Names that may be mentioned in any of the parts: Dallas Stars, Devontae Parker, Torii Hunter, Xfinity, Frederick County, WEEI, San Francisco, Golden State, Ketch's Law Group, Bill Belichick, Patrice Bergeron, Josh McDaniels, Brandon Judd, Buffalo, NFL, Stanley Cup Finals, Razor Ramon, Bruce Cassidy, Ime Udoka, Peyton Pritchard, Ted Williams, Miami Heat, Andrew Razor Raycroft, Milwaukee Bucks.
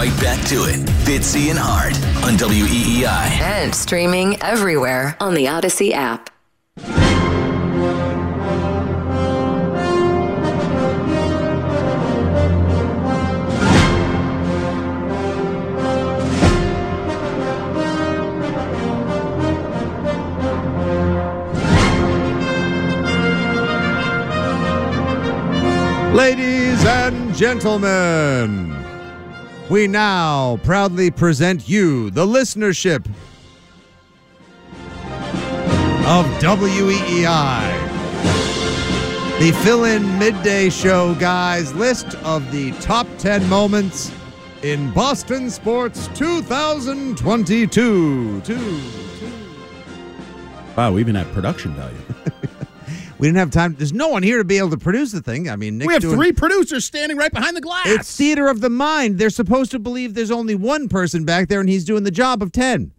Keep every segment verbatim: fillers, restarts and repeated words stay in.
right back to it. Bitsy and Hart on W E E I. And streaming everywhere on the Odyssey app. Ladies and gentlemen, we now proudly present you the listenership of W E E I, the fill-in midday show guys list of the top ten moments in Boston sports twenty twenty-two. Two, two. Wow, even at production value. We didn't have time. There's no one here to be able to produce the thing. I mean, Nick's we have doing, three producers standing right behind the glass. It's theater of the mind. They're supposed to believe there's only one person back there, and he's doing the job of ten.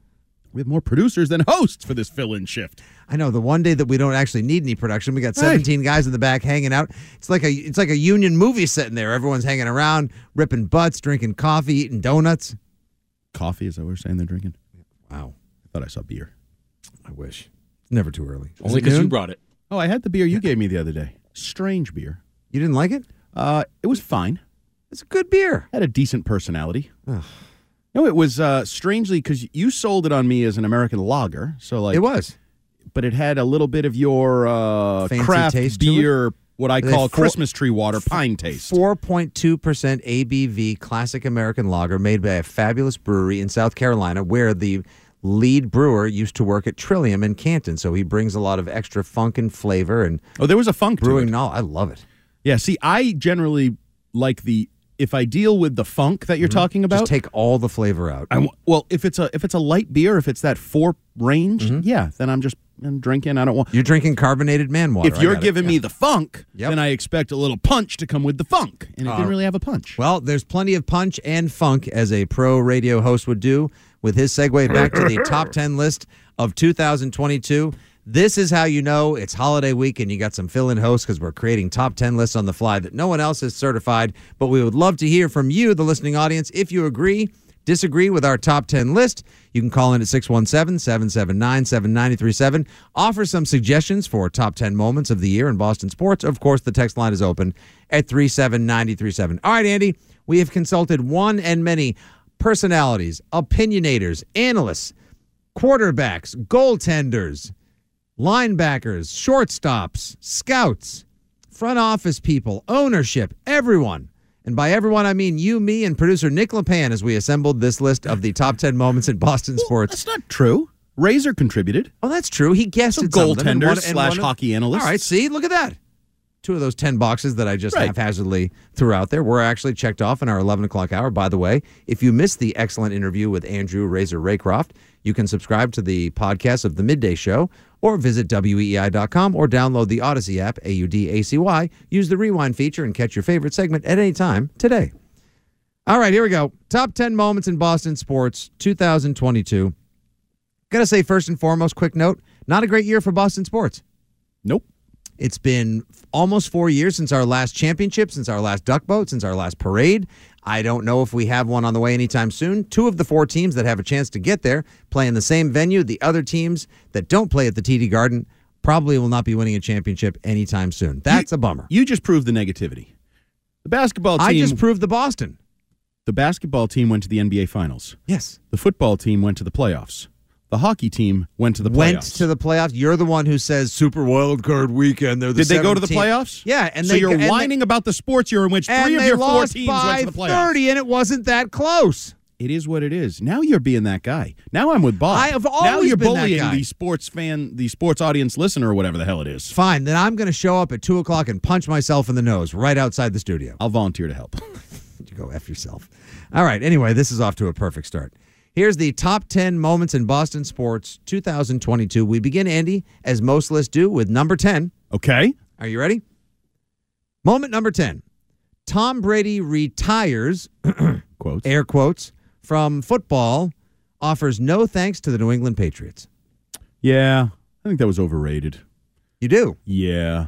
We have more producers than hosts for this fill-in shift. I know. The one day that we don't actually need any production, we got seventeen right. guys in the back hanging out. It's like a it's like a union movie set in there. Everyone's hanging around, ripping butts, drinking coffee, eating donuts. Coffee is that what we're saying they're drinking? Wow. I thought I saw beer. I wish. It's never too early. Only because you brought it. Oh, I had the beer you gave me the other day. Strange beer. You didn't like it? Uh, it was fine. It's a good beer. Had a decent personality. Ugh. No, it was uh, strangely because you sold it on me as an American lager. So like it was, but it had a little bit of your uh, craft taste beer, what I call four, Christmas tree water f- pine taste. Four point two percent A B V classic American lager made by a fabulous brewery in South Carolina, where the lead brewer used to work at Trillium in Canton, so he brings a lot of extra funk and flavor. And oh, there was a funk brewing. No, I love it. Yeah, see, I generally like the if I deal with the funk that you're mm-hmm. talking about, just take all the flavor out. I'm, well, if it's a if it's a light beer, if it's that four range, mm-hmm. yeah, then I'm just I'm drinking. I don't want you're drinking carbonated man water. If you're giving it, yeah. me the funk, yep. then I expect a little punch to come with the funk, and it uh, didn't really have a punch. Well, there's plenty of punch and funk, as a pro radio host would do. With his segue back to the top ten list of two thousand twenty-two. This is how you know it's holiday week and you got some fill-in hosts because we're creating top ten lists on the fly that no one else has certified. But we would love to hear from you, the listening audience, if you agree, disagree with our top ten list. You can call in at six one seven, seven seven nine, seven nine three seven. Offer some suggestions for top ten moments of the year in Boston sports. Of course, the text line is open at three seven nine, three seven. All right, Andy, we have consulted one and many personalities, opinionators, analysts, quarterbacks, goaltenders, linebackers, shortstops, scouts, front office people, ownership, everyone. And by everyone, I mean you, me, and producer Nick LePan as we assembled this list of the top ten moments in Boston well, sports. That's not true. Razor contributed. Oh, that's true. He guessed so it's goaltender slash hockey analyst. All right, see? Look at that. Two of those ten boxes that I just right. haphazardly threw out there were actually checked off in our eleven o'clock hour. By the way, if you missed the excellent interview with Andrew Razor Raycroft, you can subscribe to the podcast of The Midday Show or visit W E E I dot com or download the Odyssey app, A U D A C Y. Use the rewind feature and catch your favorite segment at any time today. All right, here we go. Top ten moments in Boston sports twenty twenty-two. Got to say, first and foremost, quick note, not a great year for Boston sports. Nope. It's been almost four years since our last championship, since our last duck boat, since our last parade. I don't know if we have one on the way anytime soon. Two of the four teams that have a chance to get there play in the same venue. The other teams that don't play at the T D Garden probably will not be winning a championship anytime soon. That's you, a bummer. You just proved the negativity. The basketball team... I just proved the Boston. The basketball team went to the N B A Finals. Yes. The football team went to the playoffs. The hockey team went to the playoffs. Went to the playoffs. You're the one who says Super Wild Card Weekend. They're the Did they go to the team. Playoffs? Yeah. And so they, you're and whining they, about the sports year in which three of your four teams went to the playoffs. And they lost by thirty, and it wasn't that close. It is what it is. Now you're being that guy. Now I'm with Bob. I have always been that guy. Now you're bullying the sports fan, the sports audience listener, or whatever the hell it is. Fine. Then I'm going to show up at two o'clock and punch myself in the nose right outside the studio. I'll volunteer to help. You go F yourself. All right. Anyway, this is off to a perfect start. Here's the top ten moments in Boston sports twenty twenty-two. We begin, Andy, as most lists do, with number ten. Okay. Are you ready? Moment number ten. Tom Brady retires, quotes. air quotes, from football, offers no thanks to the New England Patriots. Yeah, I think that was overrated. You do? Yeah.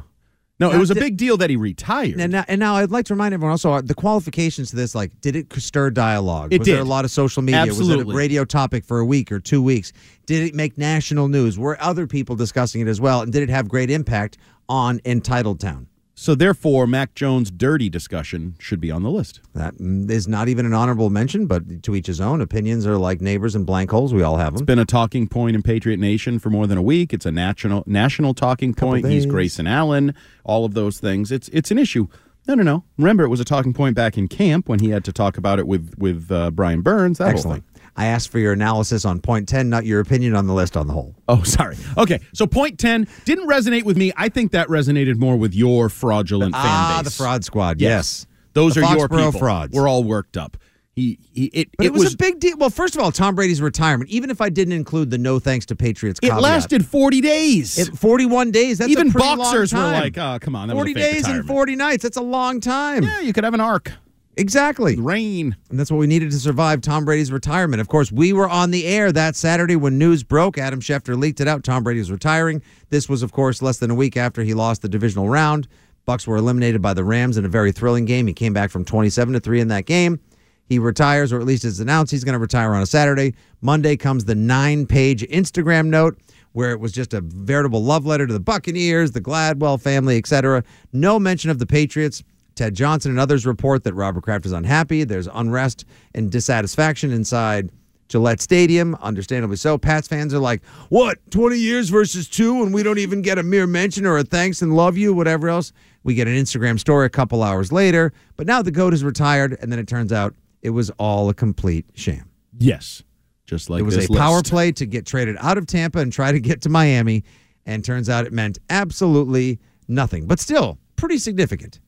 No, now, it was a big deal that he retired. And now, and now I'd like to remind everyone also, the qualifications to this, like, did it stir dialogue? It was did. There a lot of social media? Absolutely. Was it a radio topic for a week or two weeks? Did it make national news? Were other people discussing it as well? And did it have great impact on Entitled Town? So, therefore, Mac Jones' dirty discussion should be on the list. That is not even an honorable mention, but to each his own. Opinions are like neighbors and blank holes. We all have them. It's been a talking point in Patriot Nation for more than a week. It's a national national talking point. He's Grayson Allen, all of those things. It's it's an issue. No, no, no. Remember, it was a talking point back in camp when he had to talk about it with, with uh, Brian Burns. That Excellent. Whole thing. I asked for your analysis on point ten, not your opinion on the list on the whole. Oh, sorry. Okay, so point ten didn't resonate with me. I think that resonated more with your fraudulent fan base. Ah, the fraud squad, yes. yes. Those the are Foxborough your people. Frauds. We're all worked up. He, he, it, but it, it was, was a big deal. Well, first of all, Tom Brady's retirement, even if I didn't include the no thanks to Patriots caveat. It lasted forty days. It, forty-one days. That's even a pretty boxers long time. Were like, oh, come on. That forty days retirement. And forty nights. That's a long time. Yeah, you could have an arc. Exactly. Rain. And that's what we needed to survive Tom Brady's retirement. Of course, we were on the air that Saturday when news broke. Adam Schefter leaked it out. Tom Brady was retiring. This was, of course, less than a week after he lost the divisional round. Bucks were eliminated by the Rams in a very thrilling game. He came back from twenty-seven to three in that game. He retires, or at least it's announced he's going to retire on a Saturday. Monday comes the nine-page Instagram note where it was just a veritable love letter to the Buccaneers, the Gladwell family, et cetera. No mention of the Patriots. Ted Johnson and others report that Robert Kraft is unhappy. There's unrest and dissatisfaction inside Gillette Stadium, understandably so. Pats fans are like, what, twenty years versus two, and we don't even get a mere mention or a thanks and love you, whatever else. We get an Instagram story a couple hours later, but now the GOAT is retired, and then it turns out it was all a complete sham. Yes, just like this list. It was a power play to get traded out of Tampa and try to get to Miami, and turns out it meant absolutely nothing, but still pretty significant.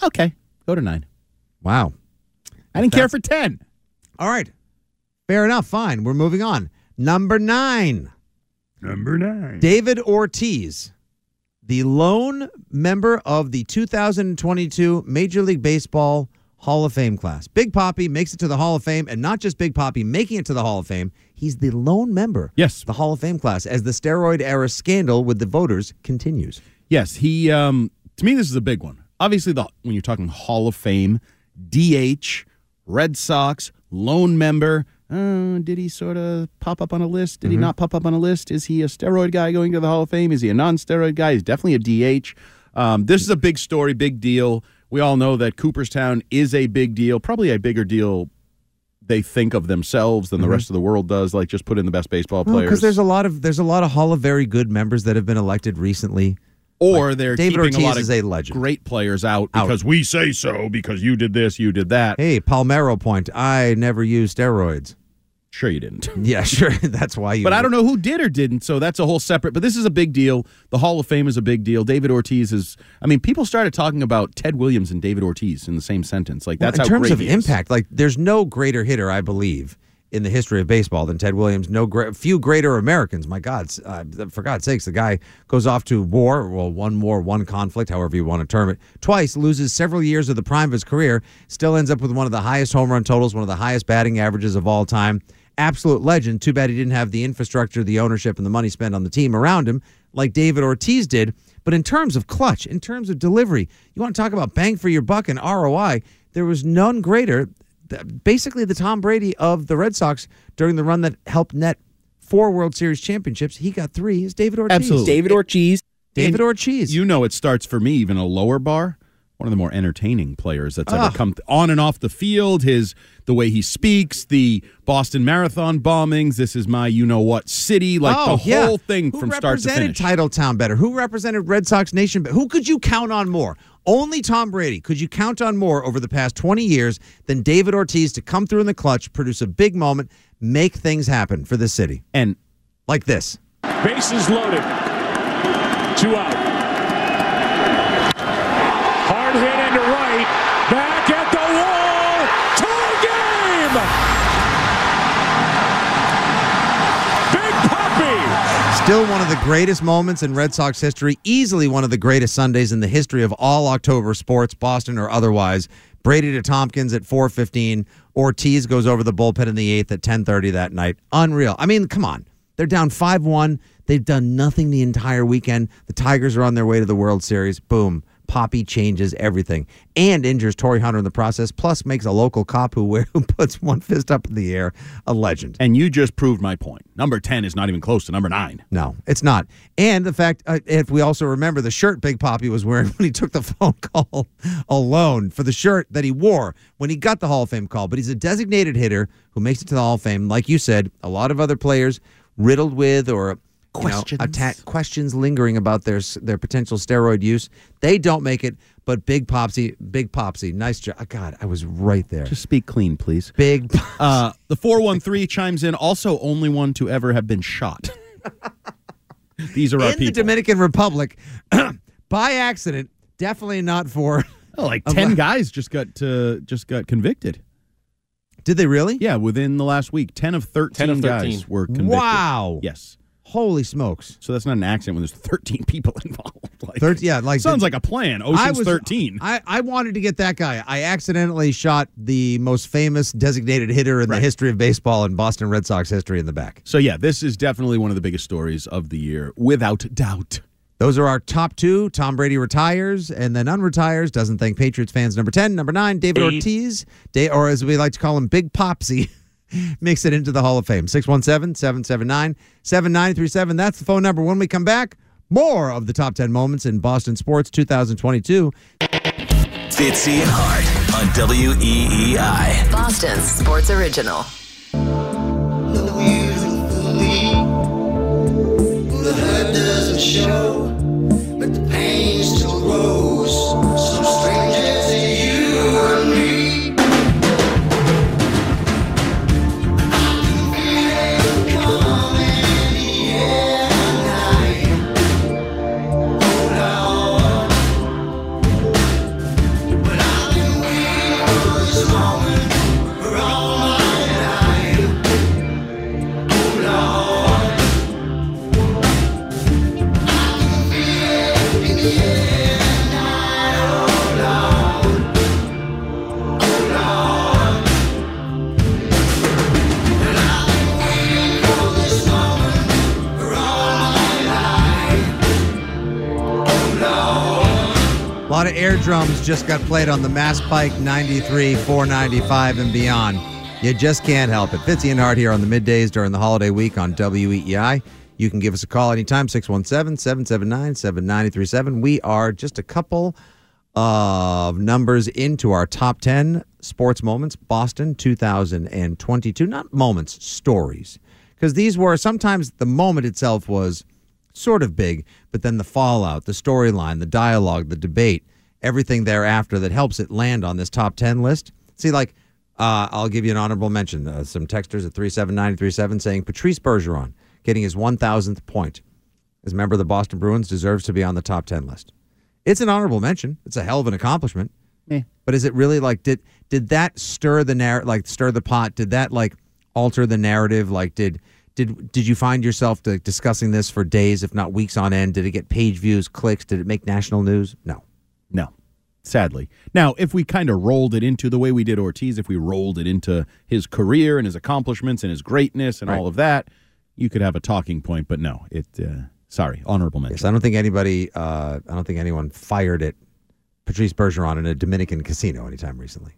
Okay, go to nine. Wow. I didn't That's... care for ten. All right. Fair enough. Fine. We're moving on. Number nine. Number nine. David Ortiz, the lone member of the two thousand twenty-two Major League Baseball Hall of Fame class. Big Papi makes it to the Hall of Fame, and not just Big Papi making it to the Hall of Fame. He's the lone member yes. of the Hall of Fame class as the steroid-era scandal with the voters continues. Yes. He. Um, to me, this is a big one. Obviously, the when you're talking Hall of Fame, D H, Red Sox, lone member, uh, did he sort of pop up on a list? Did mm-hmm. he not pop up on a list? Is he a steroid guy going to the Hall of Fame? Is he a non-steroid guy? He's definitely a D H. Um, this is a big story, big deal. We all know that Cooperstown is a big deal, probably a bigger deal they think of themselves than mm-hmm. the rest of the world does, like just put in the best baseball players. Because well, there's a lot of there's a lot of Hall of Very Good members that have been elected recently. Or like they're David keeping Ortiz a lot of a great players out, out because we say so, because you did this, you did that. Hey, Palmero point, I never used steroids. Sure you didn't. Yeah, sure. That's why you But didn't. I don't know who did or didn't, so that's a whole separate. But this is a big deal. The Hall of Fame is a big deal. David Ortiz is, I mean, people started talking about Ted Williams and David Ortiz in the same sentence. Like, that's well, how great In terms great of impact, like, there's no greater hitter, I believe, in the history of baseball than Ted Williams. No great, few greater Americans. My God, uh, for God's sakes, the guy goes off to war, well, one war, one conflict, however you want to term it, twice, loses several years of the prime of his career, still ends up with one of the highest home run totals, one of the highest batting averages of all time. Absolute legend. Too bad he didn't have the infrastructure, the ownership, and the money spent on the team around him like David Ortiz did. But in terms of clutch, in terms of delivery, you want to talk about bang for your buck and R O I, there was none greater. Basically the Tom Brady of the Red Sox during the run that helped net four World Series championships. He got three. Is David Ortiz. Absolutely. David Ortiz. David and Ortiz. You know it starts for me even a lower bar. One of the more entertaining players that's ah. ever come th- on and off the field. His the way he speaks, the Boston Marathon bombings. This is my you know what city. Like oh, the whole yeah. thing who from start to finish. Who represented Titletown better? Who represented Red Sox Nation better? Who could you count on more? Only Tom Brady could you count on more over the past twenty years than David Ortiz to come through in the clutch, produce a big moment, make things happen for the city. And like this. Bases loaded. Two out. Back at the wall, tie game! Big Papi! Still one of the greatest moments in Red Sox history, easily one of the greatest Sundays in the history of all October sports, Boston or otherwise. Brady to Tompkins at four fifteen. Ortiz goes over the bullpen in the eighth at ten thirty that night. Unreal. I mean, come on. They're down five one. They've done nothing the entire weekend. The Tigers are on their way to the World Series. Boom. Poppy changes everything and injures Torii Hunter in the process, plus makes a local cop who, wear, who puts one fist up in the air a legend. And you just proved my point. Number ten is not even close to number nine. No, it's not. And the fact, uh, if we also remember the shirt Big Poppy was wearing when he took the phone call alone for the shirt that he wore when he got the Hall of Fame call. But he's a designated hitter who makes it to the Hall of Fame. Like you said, a lot of other players riddled with or... Questions. You know, attack, questions lingering about their their potential steroid use. They don't make it, but Big Popsy, Big Popsy, nice job. Oh, God, I was right there. Just speak clean, please. Big Popsy. Uh, the four one three chimes in, also only one to ever have been shot. These are our in people. In the Dominican Republic, by accident, definitely not for... Oh, like ten guys just got uh, just got convicted. Did they really? Yeah, within the last week. ten of thirteen guys were convicted. Wow. Yes. Holy smokes. So that's not an accident when there's thirteen people involved. Like, thirteen, yeah, like sounds the, like a plan. Ocean's I was, thirteen. I, I wanted to get that guy. I accidentally shot the most famous designated hitter in right. the history of baseball and Boston Red Sox history in the back. So, yeah, this is definitely one of the biggest stories of the year, without doubt. Those are our top two. Tom Brady retires and then unretires. Doesn't thank Patriots fans. Number ten. Number nine, David Eight. Ortiz, Day, or as we like to call him, Big Popsy. Makes it into the Hall of Fame. six one seven, seven seven nine, seven nine three seven. That's the phone number. When we come back, more of the top ten moments in Boston sports twenty twenty-two. Fitzy and Hart on W E E I. Boston Sports Original. No music for me. The hurt doesn't show, but the pain still grows. Some strangers in you and me. A lot of air drums just got played on the Mass Pike ninety-three, four ninety-five, and beyond. You just can't help it. Fitzy and Hart here on the middays during the holiday week on W E E I. You can give us a call anytime, six one seven, seven seven nine, seven nine three seven. We are just a couple of numbers into our top ten sports moments, Boston two thousand twenty-two. Not moments, stories. Because these were sometimes the moment itself was sort of big, but then the fallout, the storyline, the dialogue, the debate, everything thereafter that helps it land on this top ten list. See, like, uh, I'll give you an honorable mention. Uh, some texters at three seven nine three seven saying Patrice Bergeron getting his one thousandth point as a member of the Boston Bruins deserves to be on the top ten list. It's an honorable mention. It's a hell of an accomplishment. Yeah. But is it really like, did did that stir the narr- like stir the pot? Did that like alter the narrative? Like, did... Did did you find yourself to, discussing this for days, if not weeks on end? Did it get page views, clicks? Did it make national news? No. No, sadly. Now, if we kind of rolled it into the way we did Ortiz, if we rolled it into his career and his accomplishments and his greatness and right. all of that, you could have a talking point. But no, it. Uh, sorry, honorable mention. Yes, I don't think anybody. Uh, I don't think anyone fired at Patrice Bergeron in a Dominican casino anytime recently.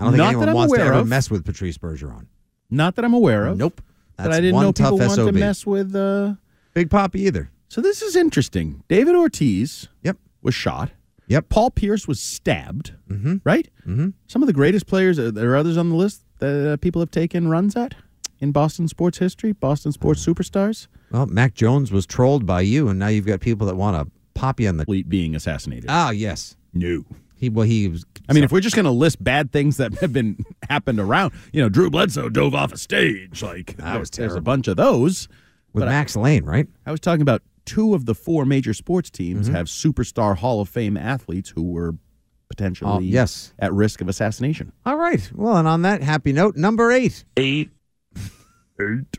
I don't think not anyone wants to ever of. mess with Patrice Bergeron. Not that I'm aware of. Nope. That's that I didn't know people want to mess with uh... Big Poppy either. So this is interesting. David Ortiz yep. was shot. Yep. Paul Pierce was stabbed, mm-hmm. right? Mm-hmm. Some of the greatest players, are there others on the list that uh, people have taken runs at in Boston sports history, Boston sports uh, superstars? Well, Mac Jones was trolled by you, and now you've got people that want to pop you on the... Being assassinated. Ah, yes. No. He, well, he was, I mean, so. If we're just going to list bad things that have been happened around, you know, Drew Bledsoe dove off a stage. Like, that was terrible. There's a bunch of those. With Max I, Lane, right? I was talking about two of the four major sports teams mm-hmm. have superstar Hall of Fame athletes who were potentially oh, yes. at risk of assassination. All right. Well, and on that happy note, number eight. Eight. eight.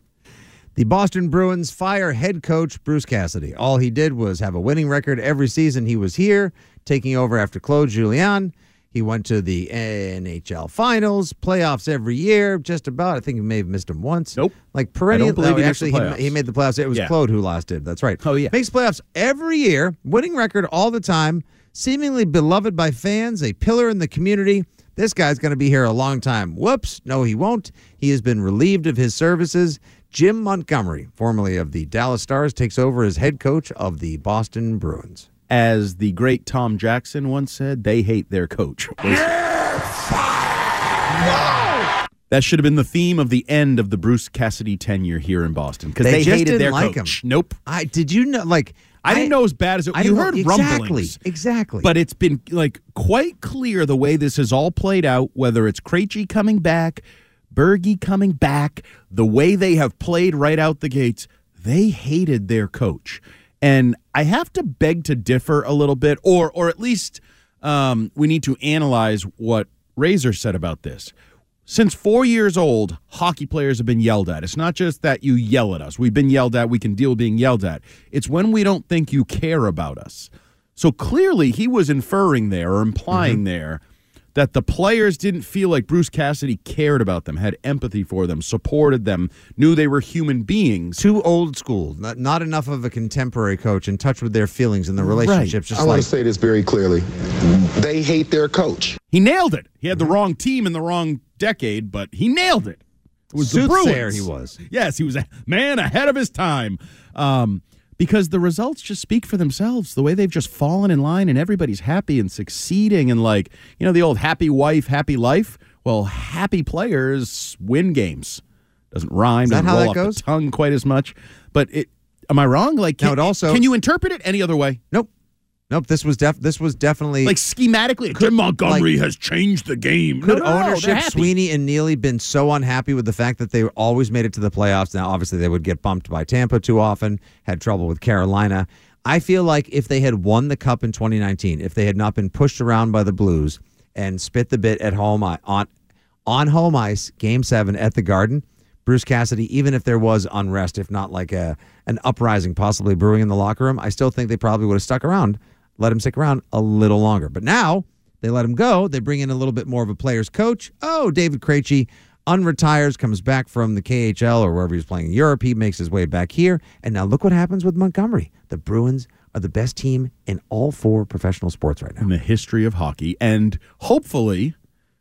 The Boston Bruins fire head coach Bruce Cassidy. All he did was have a winning record every season he was here, taking over after Claude Julien. He went to the N H L Finals, playoffs every year, just about. I think he may have missed them once. Nope. Like perennial. I don't believe no, he actually, he, he made the playoffs. It was yeah. Claude who lost it. That's right. Oh, yeah. Makes playoffs every year, winning record all the time, seemingly beloved by fans, a pillar in the community. This guy's going to be here a long time. Whoops. No, he won't. He has been relieved of his services. Jim Montgomery, formerly of the Dallas Stars, takes over as head coach of the Boston Bruins. As the great Tom Jackson once said, they hate their coach. That should have been the theme of the end of the Bruce Cassidy tenure here in Boston, because they, they just hated didn't their like coach. Him. Nope. I did you know like I, I didn't know as bad as it was. You heard exactly, rumblings, exactly. But it's been like quite clear the way this has all played out. Whether it's Krejci coming back, Bergie coming back, the way they have played right out the gates, they hated their coach. And I have to beg to differ a little bit, or or at least um, we need to analyze what Razor said about this. Since four years old, hockey players have been yelled at. It's not just that you yell at us. We've been yelled at. We can deal with being yelled at. It's when we don't think you care about us. So clearly he was inferring there or implying mm-hmm. there that the players didn't feel like Bruce Cassidy cared about them, had empathy for them, supported them, knew they were human beings. Too old school, not, not enough of a contemporary coach in touch with their feelings and their relationships. Right. Just I like, want to say this very clearly. They hate their coach. He nailed it. He had the wrong team in the wrong decade, but he nailed it. It was the Bruins. He was. Yes, he was a man ahead of his time. Um, because the results just speak for themselves, the way they've just fallen in line and everybody's happy and succeeding and like, you know, the old happy wife, happy life. Well, happy players win games. Doesn't rhyme, doesn't roll off the tongue quite as much. But it, am I wrong? Like, can, also, can you interpret it any other way? Nope. Nope, this was def- This was definitely... Like, schematically, Jim Montgomery like, has changed the game. Could no, ownership, Sweeney and Neely, been so unhappy with the fact that they always made it to the playoffs? Now, obviously, they would get bumped by Tampa too often, had trouble with Carolina. I feel like if they had won the Cup in twenty nineteen, if they had not been pushed around by the Blues and spit the bit at home on, on home ice, Game seven at the Garden, Bruce Cassidy, even if there was unrest, if not like a an uprising possibly brewing in the locker room, I still think they probably would have stuck around. Let him stick around a little longer. But now they let him go. They bring in a little bit more of a player's coach. Oh, David Krejci unretires, comes back from the K H L or wherever he's playing in Europe. He makes his way back here. And now look what happens with Montgomery. The Bruins are the best team in all four professional sports right now. In the history of hockey. And hopefully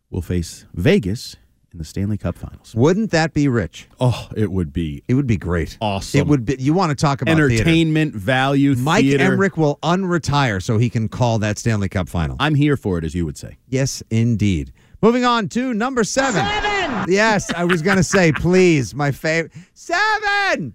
we'll face Vegas in the Stanley Cup Finals. Wouldn't that be rich? Oh, it would be. It would be great. Awesome. It would be. You want to talk about entertainment, theater. value, Mike theater. Emmerich will unretire so he can call that Stanley Cup Final. I'm here for it, as you would say. Yes, indeed. Moving on to number seven. Seven! Yes, I was going to say, please, my favorite. Seven! Thank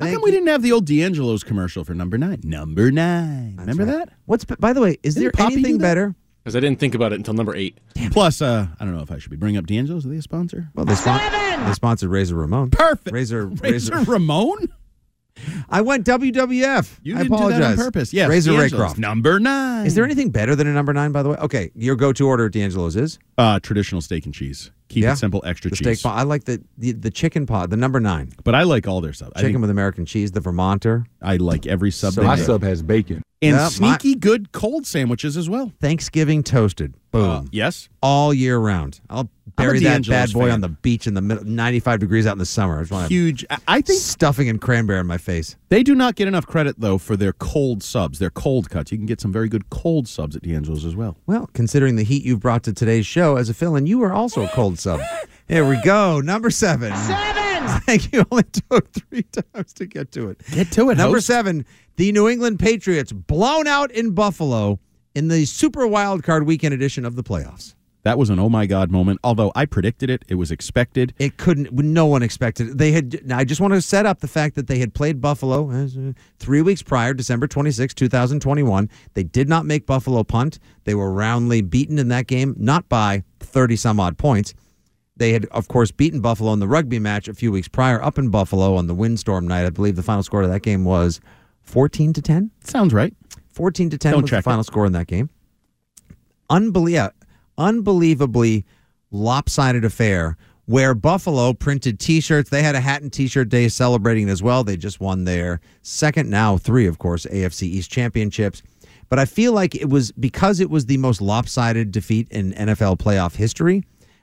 How come you. we didn't have the old D'Angelo's commercial for number nine? Number nine. That's Remember right. that? What's By the way, is Didn't there Poppy anything better? Because I didn't think about it until number eight. Damn. Plus, uh, I don't know if I should be bringing up D'Angelo's. Are they a sponsor? Well, they, spon- they sponsored Razor Ramon. Perfect. Razor Razor, Razor Ramon? I went W W F. You I didn't apologize. do that on purpose. Yes, Razor Raycroft. Number nine. Is there anything better than a number nine, by the way? Okay, your go-to order at D'Angelo's is? Uh, traditional steak and cheese. Keep yeah. it simple, extra the cheese. Steak pot. I like the, the the chicken pot, the number nine. But I like all their stuff. Chicken I think, with American cheese, the Vermonter. I like every sub. So my make. sub has bacon. And yep, sneaky my, good cold sandwiches as well. Thanksgiving toasted. Boom. Uh, yes. All year round. I'll bury that bad boy fan. on the beach in the middle, ninety-five degrees out in the summer. I Huge. I think stuffing and cranberry in my face. They do not get enough credit, though, for their cold subs, their cold cuts. You can get some very good cold subs at D'Angelo's as well. Well, considering the heat you've brought to today's show as a fill-in, you were also a cold sub. Here we go. Number seven. Seven. Thank you. Only took three times to get to it. Get to it, Number host. seven, the New England Patriots blown out in Buffalo in the Super Wild Card Weekend edition of the playoffs. That was an oh my God moment. Although I predicted it, it was expected. It couldn't. No one expected it. They had. Now I just want to set up the fact that they had played Buffalo three weeks prior, December twenty-sixth, two thousand twenty-one. They did not make Buffalo punt. They were roundly beaten in that game, not by thirty some odd points. They had, of course, beaten Buffalo in the rugby match a few weeks prior up in Buffalo on the windstorm night. I believe the final score of that game was fourteen to ten. Sounds right. fourteen to ten Don't was the final it. score in that game. Unbelie- unbelievably lopsided affair where Buffalo printed T-shirts. They had a hat and T-shirt day celebrating it as well. They just won their second, now three, of course, A F C East championships. But I feel like it was because it was the most lopsided defeat in N F L playoff history.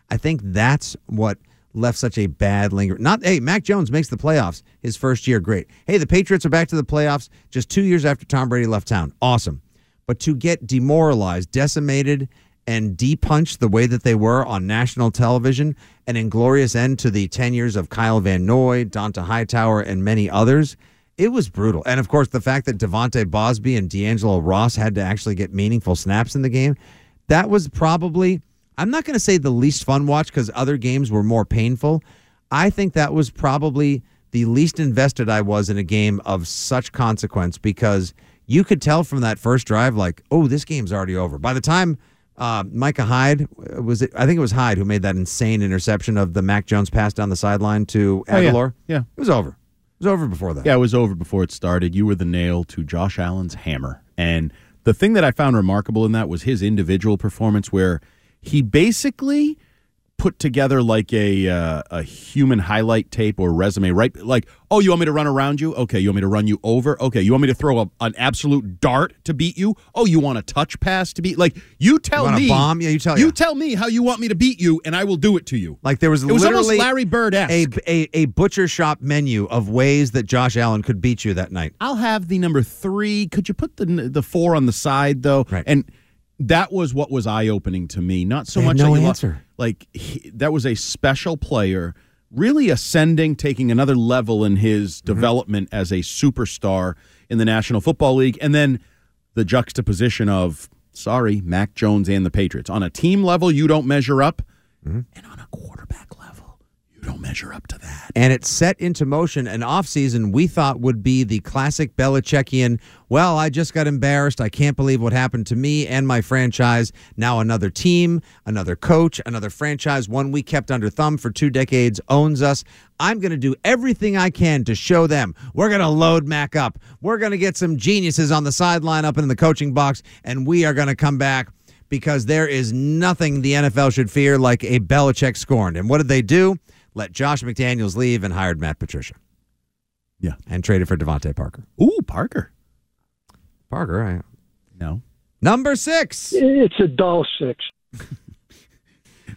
I think that's what left such a bad linger. Not, hey, Mac Jones makes the playoffs his first year. Great. Hey, the Patriots are back to the playoffs just two years after Tom Brady left town. Awesome. But to get demoralized, decimated, and de-punched the way that they were on national television, an inglorious end to the ten years of Kyle Van Noy, Donta Hightower, and many others, it was brutal. And, of course, the fact that Devontae Bosby and D'Angelo Ross had to actually get meaningful snaps in the game, that was probably, I'm not going to say the least fun watch because other games were more painful. I think that was probably the least invested I was in a game of such consequence because you could tell from that first drive, like, oh, this game's already over. By the time uh, Micah Hyde, was it, I think it was Hyde who made that insane interception of the Mac Jones pass down the sideline to Aguilar. Oh, yeah. yeah. It was over. It was over before that. Yeah, it was over before it started. You were the nail to Josh Allen's hammer. And the thing that I found remarkable in that was his individual performance where he basically put together like a uh, a human highlight tape or resume, right? Like, oh, you want me to run around you? Okay, you want me to run you over? Okay, you want me to throw a, an absolute dart to beat you? Oh, you want a touch pass to beat? Like, you tell you want me, a bomb? Yeah, you tell you yeah. tell me how you want me to beat you, and I will do it to you. Like there was it was almost Larry Bird-esque, a, a a butcher shop menu of ways that Josh Allen could beat you that night. I'll have the number three. Could you put the the four on the side though? Right. And that was what was eye-opening to me. Not so much no answer. Like, he, that was a special player, really ascending, taking another level in his mm-hmm. development as a superstar in the National Football League. And then the juxtaposition of, sorry, Mac Jones and the Patriots. On a team level, you don't measure up. Mm-hmm. And on a quarterback level, you don't measure up to that. And it set into motion an offseason we thought would be the classic Belichickian, well, I just got embarrassed. I can't believe what happened to me and my franchise. Now another team, another coach, another franchise, one we kept under thumb for two decades, owns us. I'm going to do everything I can to show them. We're going to load Mac up. We're going to get some geniuses on the sideline up in the coaching box, and we are going to come back because there is nothing the N F L should fear like a Belichick scorned. And what did they do? Let Josh McDaniels leave and hired Matt Patricia. Yeah. And traded for Devontae Parker. Ooh, Parker. Parker, I no. Number six. It's a dull six.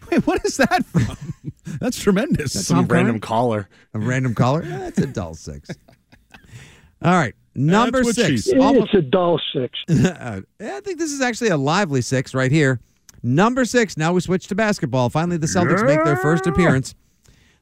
Wait, what is that from? That's tremendous. That's Some random current? caller. A random caller? Yeah, it's a dull six. All right. Number six. It's Almost. a dull six. uh, I think this is actually a lively six right here. Number six. Now we switch to basketball. Finally, the Celtics yeah. make their first appearance.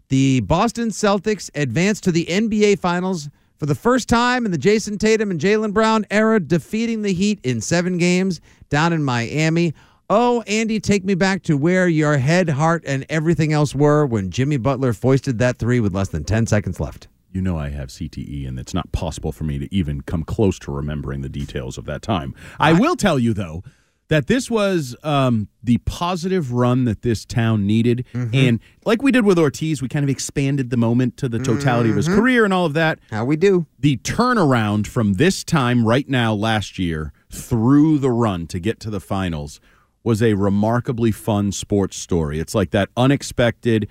The Boston Celtics advance to the N B A Finals for the first time in the Jason Tatum and Jaylen Brown era, defeating the Heat in seven games down in Miami. Oh, Andy, take me back to where your head, heart, and everything else were when Jimmy Butler foisted that three with less than ten seconds left. You know I have C T E, and it's not possible for me to even come close to remembering the details of that time. I, I will tell you, though, that this was um, the positive run that this town needed. Mm-hmm. And like we did with Ortiz, we kind of expanded the moment to the totality mm-hmm. of his career and all of that. How we do. The turnaround from this time right now last year through the run to get to the finals was a remarkably fun sports story. It's like that unexpected,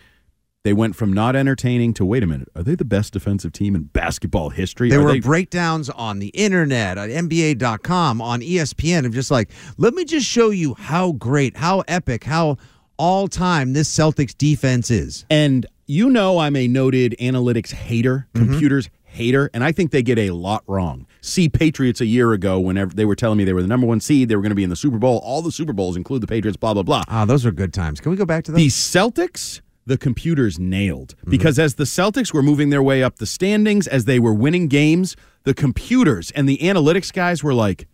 they went from not entertaining to, wait a minute, are they the best defensive team in basketball history? There are were they... breakdowns on the internet, on N B A dot com, on E S P N, of just like, let me just show you how great, how epic, how all-time this Celtics defense is. And you know I'm a noted analytics hater, mm-hmm. computers hater, and I think they get a lot wrong. See Patriots a year ago whenever they were telling me they were the number one seed, they were going to be in the Super Bowl. All the Super Bowls include the Patriots, blah, blah, blah. Ah, those are good times. Can we go back to those? The Celtics... the computers nailed. Because mm-hmm. as the Celtics were moving their way up the standings, as they were winning games, the computers and the analytics guys were like,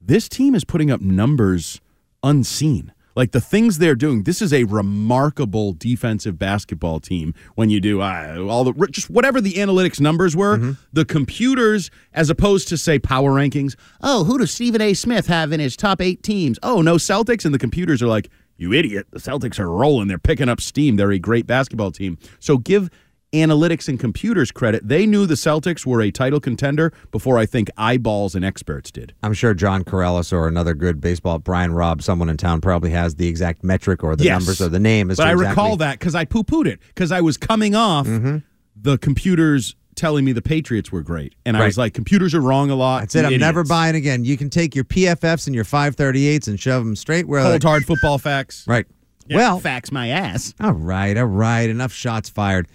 this team is putting up numbers unseen. Like the things they're doing, this is a remarkable defensive basketball team when you do uh, all the just whatever the analytics numbers were, mm-hmm. the computers, as opposed to, say, power rankings, oh, who does Stephen A. Smith have in his top eight teams? Oh, no Celtics. And the computers are like, you idiot. The Celtics are rolling. They're picking up steam. They're a great basketball team. So give analytics and computers credit. They knew the Celtics were a title contender before I think eyeballs and experts did. I'm sure John Corrales or another good baseball, Brian Robb, someone in town probably has the exact metric or the yes. numbers or the name. As but I exactly... recall that because I poo-pooed it because I was coming off mm-hmm. the computer's telling me the Patriots were great. And right. I was like, computers are wrong a lot. That's it. I'm idiots. never buying again. You can take your P F Fs and your five thirty-eights and shove them straight where cold, hard football facts. Right. Yeah, well, facts my ass. All right. All right. Enough shots fired.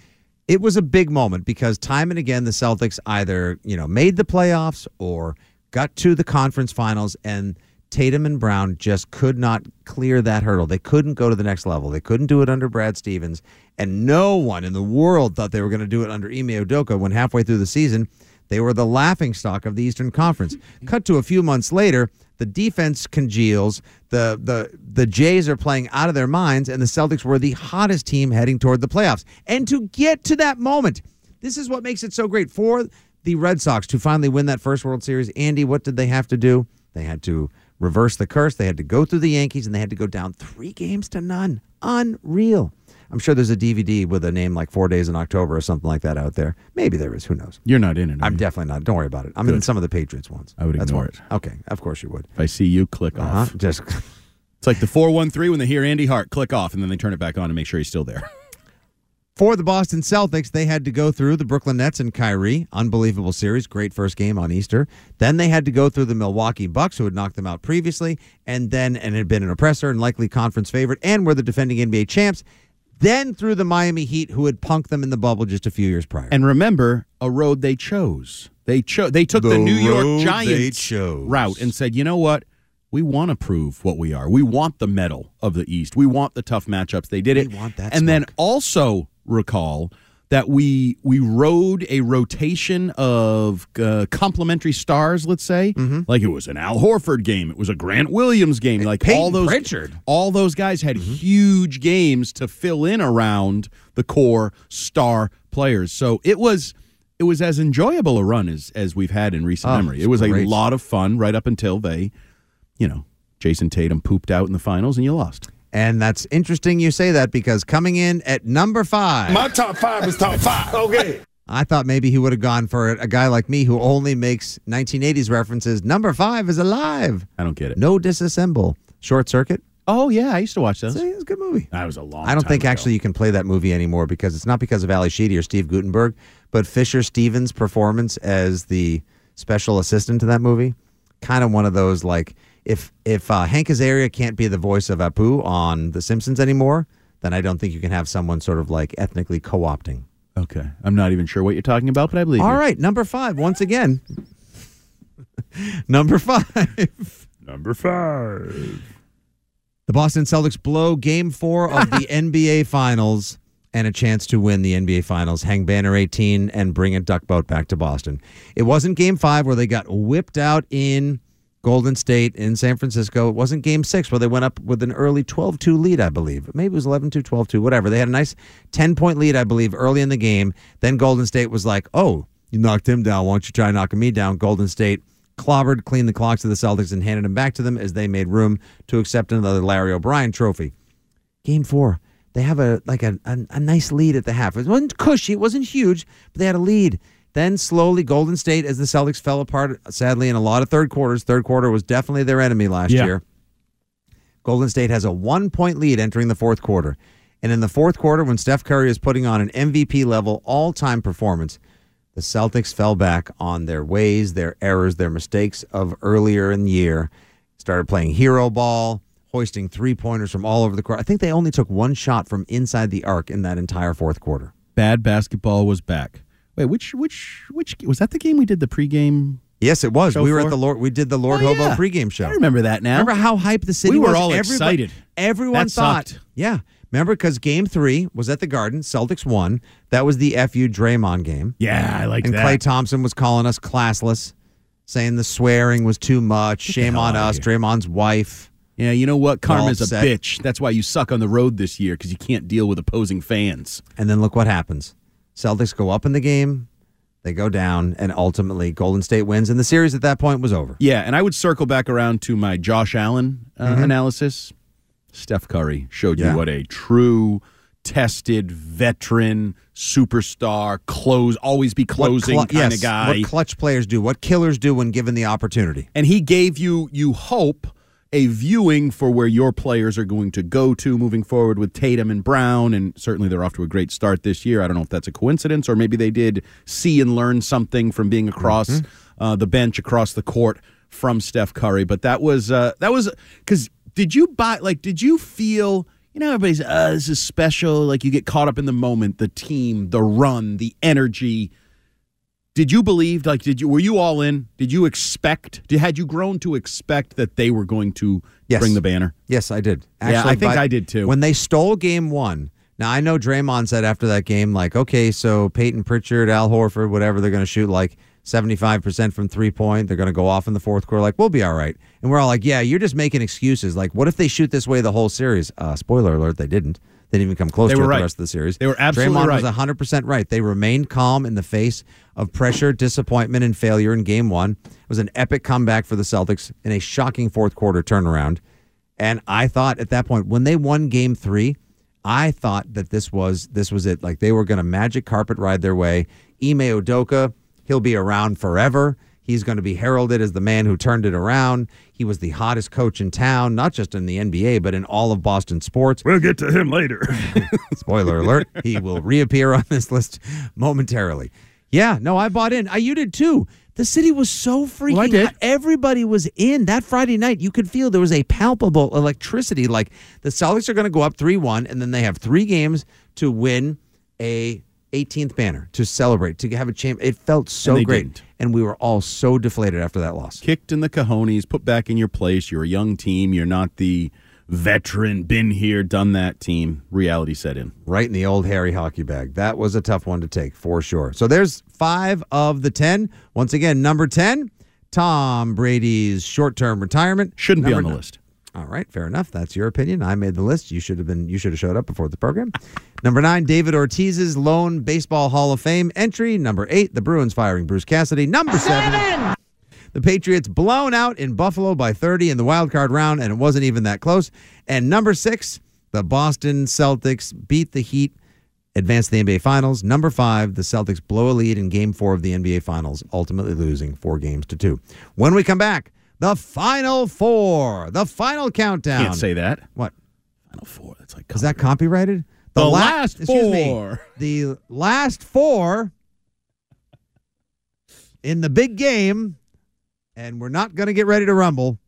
It was a big moment because time and again, the Celtics either, you know, made the playoffs or got to the conference finals, and Tatum and Brown just could not clear that hurdle. They couldn't go to the next level. They couldn't do it under Brad Stevens, and no one in the world thought they were going to do it under Ime Udoka when halfway through the season, they were the laughingstock of the Eastern Conference. Cut to a few months later, the defense congeals, the the the Jays are playing out of their minds, and the Celtics were the hottest team heading toward the playoffs. And to get to that moment, this is what makes it so great for the Red Sox to finally win that first World Series. Andy, what did they have to do? They had to reverse the curse. They had to go through the Yankees, and they had to go down three games to none. Unreal. I'm sure there's a D V D with a name like Four Days in October or something like that out there. Maybe there is. Who knows? You're not in it. I'm you? definitely not. Don't worry about it. I'm Good. in some of the Patriots ones. I would That's ignore it. Okay. Of course you would. If I see you, click uh-huh. off. Just It's like the four one three when they hear Andy Hart, click off, and then they turn it back on to make sure he's still there. For the Boston Celtics, they had to go through the Brooklyn Nets and Kyrie. Unbelievable series. Great first game on Easter. Then they had to go through the Milwaukee Bucks, who had knocked them out previously, and then and had been an oppressor and likely conference favorite, and were the defending N B A champs. Then through the Miami Heat, who had punked them in the bubble just a few years prior. And remember, a road they chose. They cho- They took the, the New York Giants route and said, you know what? We want to prove what we are. We want the medal of the East. We want the tough matchups. They did it. We want that and smoke. Then also recall that we we rode a rotation of uh, complementary stars, let's say. Mm-hmm. Like it was an Al Horford game. It was a Grant Williams game. And like Peyton all those Pritchard. All those guys had mm-hmm. huge games to fill in around the core star players. So it was it was as enjoyable a run as, as we've had in recent oh, memory. It was great. A lot of fun right up until they, you know, Jason Tatum pooped out in the finals and you lost. And that's interesting you say that because coming in at number five. My top five is top five. Okay. I thought maybe he would have gone for a guy like me who only makes nineteen eighties references. Number five is Alive. I don't get it. No Disassemble. Short Circuit. Oh, yeah. I used to watch those. See, it was a good movie. That was a long time I don't time think ago. Actually you can play that movie anymore because it's not because of Ali Sheedy or Steve Guttenberg, but Fisher Stevens' performance as the special assistant to that movie. Kind of one of those like... If if uh, Hank Azaria can't be the voice of Apu on The Simpsons anymore, then I don't think you can have someone sort of like ethnically co-opting. Okay. I'm not even sure what you're talking about, but I believe All you. right. Number five, once again. number five. Number five. The Boston Celtics blow game four of the N B A Finals and a chance to win the N B A Finals, hang banner eighteen, and bring a duck boat back to Boston. It wasn't game five where they got whipped out in... Golden State in San Francisco. It wasn't game six where they went up with an early twelve two lead, I believe. Maybe it was eleven two, twelve two, whatever. They had a nice ten-point lead, I believe, early in the game. Then Golden State was like, oh, you knocked him down. Why don't you try knocking me down? Golden State clobbered, cleaned the clocks of the Celtics, and handed them back to them as they made room to accept another Larry O'Brien trophy. Game four, they have a like a, a, a nice lead at the half. It wasn't cushy. It wasn't huge, but they had a lead. Then slowly, Golden State, as the Celtics fell apart, sadly, in a lot of third quarters. Third quarter was definitely their enemy last yeah. year. Golden State has a one-point lead entering the fourth quarter. And in the fourth quarter, when Steph Curry is putting on an M V P-level all-time performance, the Celtics fell back on their ways, their errors, their mistakes of earlier in the year. Started playing hero ball, hoisting three-pointers from all over the court. I think they only took one shot from inside the arc in that entire fourth quarter. Bad basketball was back. Wait, which which which was that the game we did the pregame? Yes, it was. We were for? at the Lord. We did the Lord oh, Hobo yeah. pregame show. I remember that now. Remember how hype the city was? We were was? all Everybody, excited. Everyone that thought, sucked. yeah. Remember because game three was at the Garden. Celtics won. That was the F U Draymond game. Yeah, I like that. And Klay Thompson was calling us classless, saying the swearing was too much. Shame on us. You? Draymond's wife. Yeah, you know what? Karma's a set. bitch. That's why you suck on the road this year because you can't deal with opposing fans. And then look what happens. Celtics go up in the game, they go down, and ultimately Golden State wins, and the series at that point was over. Yeah, and I would circle back around to my Josh Allen uh, mm-hmm. analysis. Steph Curry showed yeah. you what a true, tested, veteran, superstar, close, always be closing cl- kind of yes, guy. What clutch players do, what killers do when given the opportunity. And he gave you you hope a viewing for where your players are going to go to moving forward with Tatum and Brown, and certainly they're off to a great start this year. I don't know if that's a coincidence, or maybe they did see and learn something from being across mm-hmm. uh, the bench, across the court from Steph Curry. But that was uh, that was because did you buy like did you feel you know everybody's uh, this is special, like you get caught up in the moment, the team, the run, the energy. Did you believe, like, did you, were you all in? Did you expect, did, had you grown to expect that they were going to yes. bring the banner? Yes, I did. Actually, yeah, I think I did too. When they stole game one, now I know Draymond said after that game, like, okay, so Peyton Pritchard, Al Horford, whatever, they're going to shoot like seventy-five percent from three-point. They're going to go off in the fourth quarter. Like, we'll be all right. And we're all like, yeah, you're just making excuses. Like, what if they shoot this way the whole series? Uh, spoiler alert, they didn't. They didn't even come close to it the rest of the series. They were absolutely right. Draymond was one hundred percent right. They remained calm in the face of pressure, disappointment, and failure in game one. It was an epic comeback for the Celtics in a shocking fourth quarter turnaround. And I thought at that point, when they won game three, I thought that this was this was it. Like they were going to magic carpet ride their way. Ime Udoka, he'll be around forever. He's going to be heralded as the man who turned it around. He was the hottest coach in town, not just in the N B A, but in all of Boston sports. We'll get to him later. Spoiler alert. He will reappear on this list momentarily. Yeah, no, I bought in. I, you did too. The city was so freaking well, I did. Hot. Everybody was in. That Friday night, you could feel there was a palpable electricity. Like the Celtics are going to go up three one, and then they have three games to win a eighteenth banner to celebrate, to have a champion. It felt so and great. Didn't. And we were all so deflated after that loss. Kicked in the cojones, put back in your place. You're a young team. You're not the veteran, been here, done that team. Reality set in. Right in the old hairy hockey bag. That was a tough one to take, for sure. So there's five of the ten. Once again, number ten, Tom Brady's short-term retirement. Shouldn't number be on the nine. List. All right, fair enough. That's your opinion. I made the list. You should have been. You should have showed up before the program. Number nine, David Ortiz's lone baseball Hall of Fame entry. Number eight, the Bruins firing Bruce Cassidy. Number seven, seven, the Patriots blown out in Buffalo by thirty in the wild card round, and it wasn't even that close. And number six, the Boston Celtics beat the Heat, advanced to the N B A Finals. Number five, the Celtics blow a lead in Game Four of the N B A Finals, ultimately losing four games to two. When we come back, the Final Four. The final countdown. Can't say that. What? Final Four. That's like copyrighted. Is that copyrighted? The, the last, last four. Excuse me. The last four in the big game, and we're not going to get ready to rumble.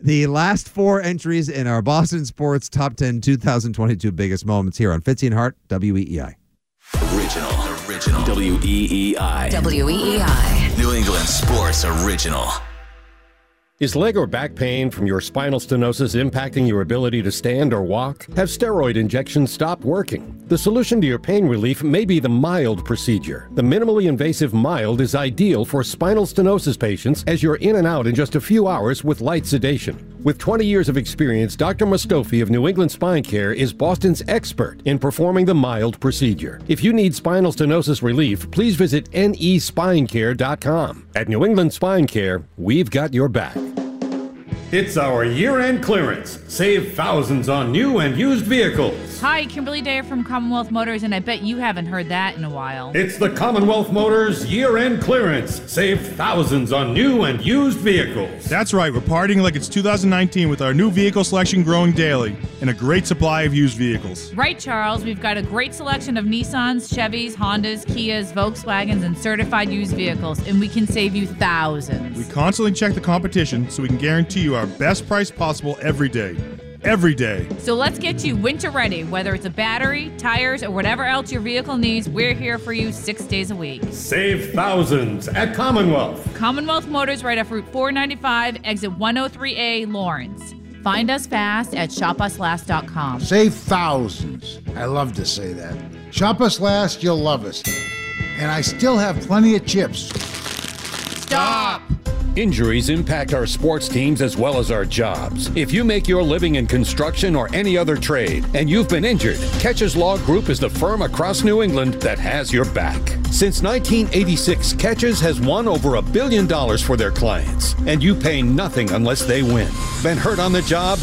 The last four entries in our Boston Sports Top ten two thousand twenty-two Biggest Moments here on Fitzy and Hart, W E E I. Original. Original. W E E I. W E E I. New England Sports Original. Is leg or back pain from your spinal stenosis impacting your ability to stand or walk? Have steroid injections stopped working? The solution to your pain relief may be the MILD procedure. The minimally invasive MILD is ideal for spinal stenosis patients as you're in and out in just a few hours with light sedation. With twenty years of experience, Doctor Mustofi of New England Spine Care is Boston's expert in performing the MILD procedure. If you need spinal stenosis relief, please visit N E spine care dot com. At New England Spine Care, we've got your back. It's our year-end clearance. Save thousands on new and used vehicles. Hi, Kimberly Day from Commonwealth Motors, and I bet you haven't heard that in a while. It's the Commonwealth Motors year-end clearance. Save thousands on new and used vehicles. That's right. We're partying like it's two thousand nineteen with our new vehicle selection growing daily and a great supply of used vehicles. Right, Charles. We've got a great selection of Nissans, Chevys, Hondas, Kias, Volkswagens, and certified used vehicles, and we can save you thousands. We constantly check the competition so we can guarantee you our best price possible every day. Every day. So let's get you winter ready. Whether it's a battery, tires, or whatever else your vehicle needs, we're here for you six days a week. Save thousands at Commonwealth. Commonwealth Motors, right off Route four ninety-five, exit one oh three A, Lawrence. Find us fast at shop us last dot com. Save thousands. I love to say that. Shop us last, you'll love us. And I still have plenty of chips. Stop! Injuries impact our sports teams as well as our jobs. If you make your living in construction or any other trade and you've been injured, Ketch's Law Group is the firm across New England that has your back. Since nineteen eighty-six, Ketch's has won over a billion dollars for their clients, and you pay nothing unless they win. Been hurt on the job?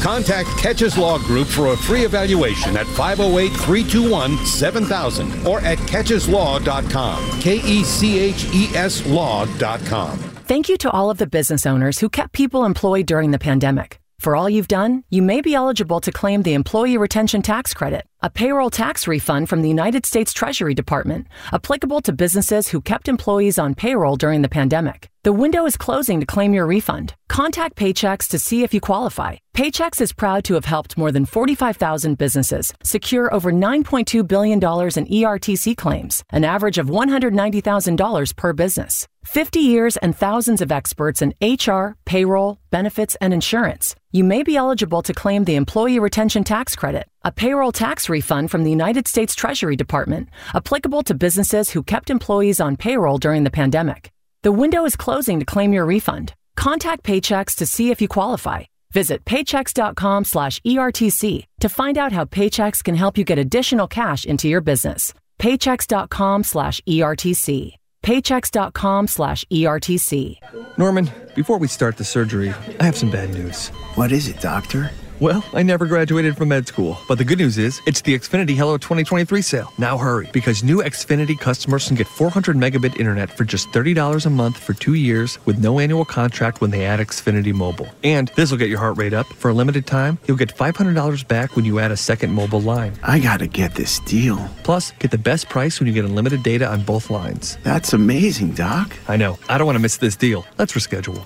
Contact Ketch's Law Group for a free evaluation at five oh eight, three two one, seven thousand or at ketches law dot com, K E C H E S law dot com. Thank you to all of the business owners who kept people employed during the pandemic. For all you've done, you may be eligible to claim the Employee Retention Tax Credit, a payroll tax refund from the United States Treasury Department, applicable to businesses who kept employees on payroll during the pandemic. The window is closing to claim your refund. Contact Paychex to see if you qualify. Paychex is proud to have helped more than forty-five thousand businesses secure over nine point two billion dollars in E R T C claims, an average of one hundred ninety thousand dollars per business. fifty years and thousands of experts in H R, payroll, benefits, and insurance. You may be eligible to claim the Employee Retention Tax Credit, a payroll tax refund from the United States Treasury Department, applicable to businesses who kept employees on payroll during the pandemic. The window is closing to claim your refund. Contact Paychex to see if you qualify. Visit paychex.com slash ERTC to find out how Paychex can help you get additional cash into your business. Paychex.com slash ERTC. Paychex.com slash ERTC. Norman, before we start the surgery, I have some bad news. What is it, doctor? Well, I never graduated from med school, but the good news is it's the Xfinity Hello twenty twenty-three sale. Now hurry, because new Xfinity customers can get four hundred megabit internet for just thirty dollars a month for two years with no annual contract when they add Xfinity Mobile. And this will get your heart rate up. For a limited time, you'll get five hundred dollars back when you add a second mobile line. I gotta get this deal. Plus, get the best price when you get unlimited data on both lines. That's amazing, Doc. I know. I don't want to miss this deal. Let's reschedule.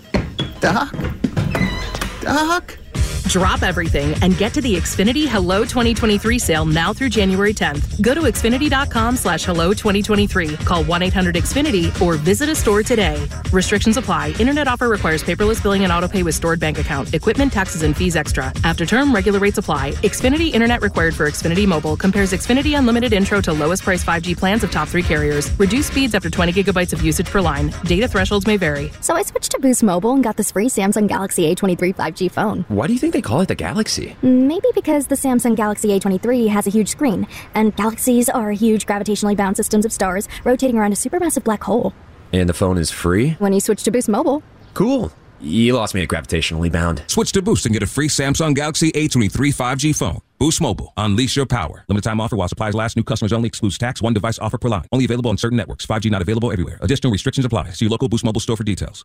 Doc? Doc? Drop everything and get to the Xfinity Hello twenty twenty-three sale now through January tenth. Go to Xfinity.com slash Hello twenty twenty-three. Call one eight hundred X F I N I T Y or visit a store today. Restrictions apply. Internet offer requires paperless billing and autopay with stored bank account. Equipment, taxes, and fees extra. After term, regular rates apply. Xfinity Internet required for Xfinity Mobile. Compares Xfinity Unlimited Intro to lowest price five G plans of top three carriers. Reduced speeds after twenty gigabytes of usage per line. Data thresholds may vary. So I switched to Boost Mobile and got this free Samsung Galaxy A twenty-three five G phone. Why do you think they call it the Galaxy? Maybe because the Samsung Galaxy A twenty-three has a huge screen, and galaxies are huge gravitationally bound systems of stars rotating around a supermassive black hole. And the phone is free? When you switch to Boost Mobile. Cool. You lost me at gravitationally bound. Switch to Boost and get a free Samsung Galaxy A twenty-three five G phone. Boost Mobile. Unleash your power. Limited time offer while supplies last. New customers only. Excludes tax. One device offer per line. Only available on certain networks. five G not available everywhere. Additional restrictions apply. See your local Boost Mobile store for details.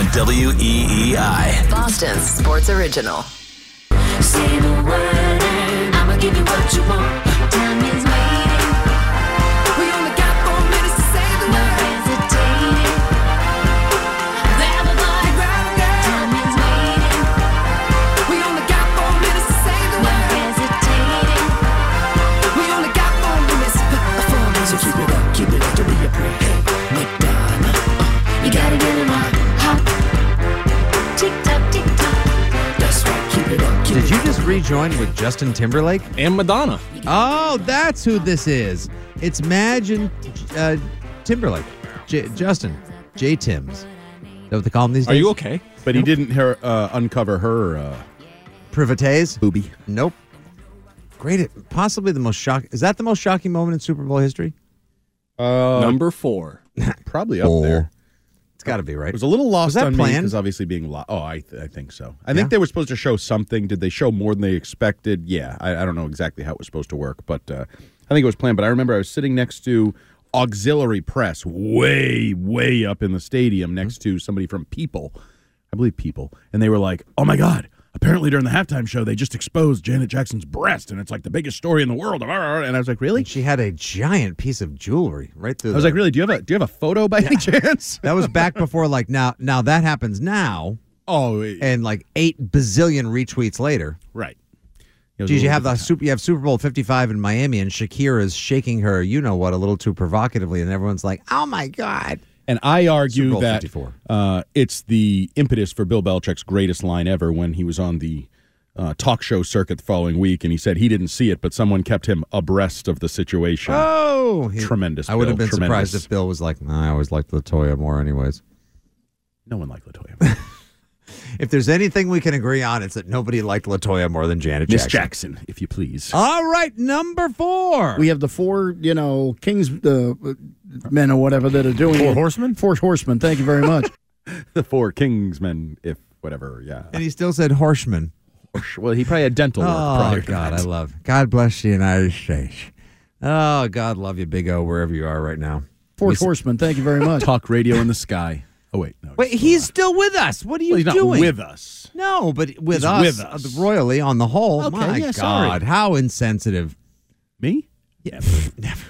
on W E E I. Boston's sports original. Say the word and I'ma give you what you want. Time is waiting. We only got four minutes to say the word. No hesitating. Grab a body, grab a girl. Time is waiting. We only got four minutes to say the word. No hesitating. We only got four minutes. Four minutes. So keep it up, keep it up to be a prayer. Make that. You gotta get them on, hop, tick-tock, tick-tock. That's right, keep it up, keep it up. Did you just rejoin with Justin Timberlake? And Madonna. Oh, that's who this is. It's Madge and uh, Timberlake. J- Justin. J. Timms. Is that what they call him these days? Are you okay? But nope. He didn't her, uh, uncover her... Uh, privatees? Boobie. Nope. Great. Possibly the most shocking... Is that the most shocking moment in Super Bowl history? Uh, Number four. Probably up four. There. It's got to be, right? It was a little lost on me because obviously being lost. Oh, I th- I think so. I yeah. think they were supposed to show something. Did they show more than they expected? Yeah. I, I don't know exactly how it was supposed to work, but uh, I think it was planned. But I remember I was sitting next to auxiliary press way, way up in the stadium next mm-hmm. to somebody from People. I believe People. And they were like, oh, my God. Apparently during the halftime show, they just exposed Janet Jackson's breast, and it's like the biggest story in the world. And I was like, really? And she had a giant piece of jewelry right through I was the... like, really? Do you have a do you have a photo by yeah. any chance? That was back before, like, now now that happens now. Oh. It... And like eight bazillion retweets later. Right. Geez, you have the super, you have Super Bowl fifty-five in Miami, and Shakira's shaking her, you know what, a little too provocatively, and everyone's like, oh, my God. And I argue that uh, it's the impetus for Bill Belichick's greatest line ever when he was on the Uh, talk show circuit the following week, and he said he didn't see it, but someone kept him abreast of the situation. Oh! He, tremendous, I would have been tremendous. surprised if Bill was like, nah, I always liked LaToya more anyways. No one liked LaToya more. If there's anything we can agree on, it's that nobody liked LaToya more than Janet Jackson. Miss Jackson, if you please. All right, number four. We have the four, you know, kings, uh, men or whatever that are doing Four it. horsemen? Four horsemen, thank you very much. The four kingsmen, if whatever, yeah. And he still said horsemen. Well, he probably had dental work. Oh, prior to God, that. I love. God bless the United States. Oh, God love you, Big O, wherever you are right now. Fourth Horseman, thank you very much. Talk radio in the sky. Oh, wait. No, wait, he's still with us. What are you well, he's doing? Not with us. No, but with he's us. With us. Royally, on the whole. Okay, my yeah, God, sorry. How insensitive. Me? Yeah, never. never.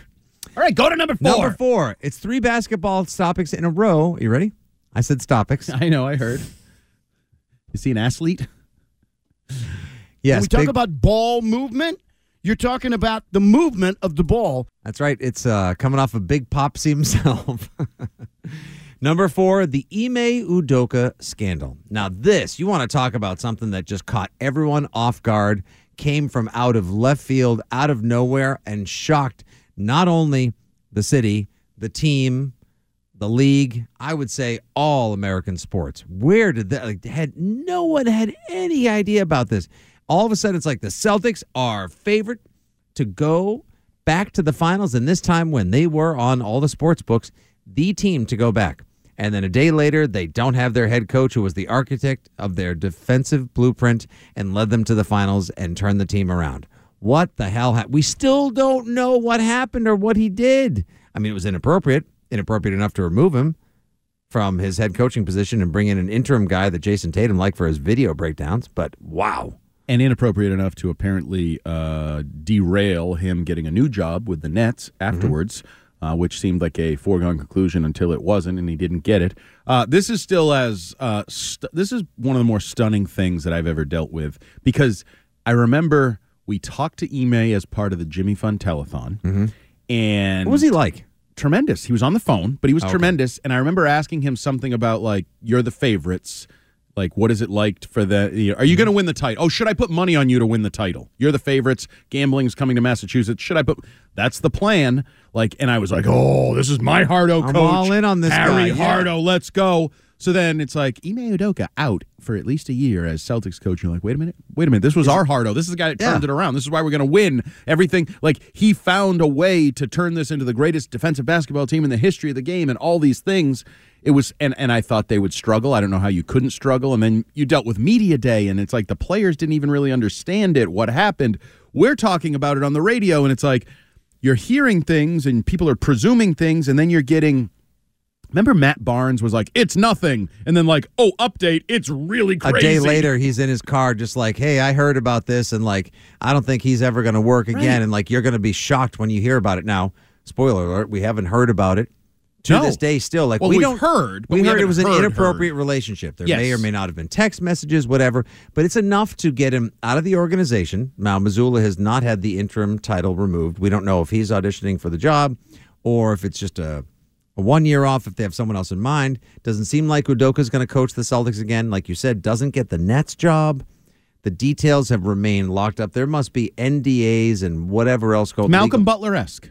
All right, go to number four. Number four. It's three basketball topics in a row. Are you ready? I said topics. I know, I heard. Is he an athlete? Yes, when we talk big... about ball movement, you're talking about the movement of the ball. That's right. It's uh, coming off of Big Popsy himself. Number four, the Ime Udoka scandal. Now this, you want to talk about something that just caught everyone off guard, came from out of left field, out of nowhere, and shocked not only the city, the team, the league, I would say all American sports. Where did that, like, had no one had any idea about this? All of a sudden, it's like the Celtics are favored to go back to the finals, and this time when they were on all the sports books, the team to go back. And then a day later, they don't have their head coach, who was the architect of their defensive blueprint and led them to the finals and turned the team around. What the hell? Ha- we still don't know what happened or what he did. I mean, it was inappropriate. Inappropriate enough to remove him from his head coaching position and bring in an interim guy that Jason Tatum liked for his video breakdowns, but wow. And inappropriate enough to apparently uh, derail him getting a new job with the Nets afterwards, mm-hmm. uh, which seemed like a foregone conclusion until it wasn't, and he didn't get it. Uh, this is still as uh, st- this is one of the more stunning things that I've ever dealt with, because I remember we talked to Ime as part of the Jimmy Fund Telethon, mm-hmm. and what was he like? Tremendous. He was on the phone, but he was okay. tremendous. And I remember asking him something about, like, you're the favorites. Like, what is it like for the, you know, are you going to win the title? Oh, should I put money on you to win the title? You're the favorites. Gambling's coming to Massachusetts. Should I put, that's the plan. Like, and I was like, oh, this is my Hardo coach. I'm all in on this Harry guy. Harry Hardo, yeah. Let's go. So then it's like, Ime Udoka out for at least a year as Celtics coach. You're like, wait a minute, wait a minute. This was our Hardo. This is the guy that turned yeah. it around. This is why we're going to win everything. Like, he found a way to turn this into the greatest defensive basketball team in the history of the game and all these things. It was, and, and I thought they would struggle. I don't know how you couldn't struggle. And then you dealt with media day, and it's like the players didn't even really understand it, what happened. We're talking about it on the radio, and it's like you're hearing things, and people are presuming things, and then you're getting... Remember Matt Barnes was like, it's nothing. And then like, oh, update, it's really crazy. A day later, he's in his car just like, hey, I heard about this, and like, I don't think he's ever going to work again. Right. And like, you're going to be shocked when you hear about it. Now, spoiler alert, we haven't heard about it to no. this day still. Like, well, we don't heard. We, we heard it was an heard, inappropriate heard. relationship. There yes. may or may not have been text messages, whatever. But it's enough to get him out of the organization. Now, Missoula has not had the interim title removed. We don't know if he's auditioning for the job or if it's just a... A one year off if they have someone else in mind. Doesn't seem like Udoka's going to coach the Celtics again. Like you said, doesn't get the Nets job. The details have remained locked up. There must be N D As and whatever else going on. Malcolm Butler-esque.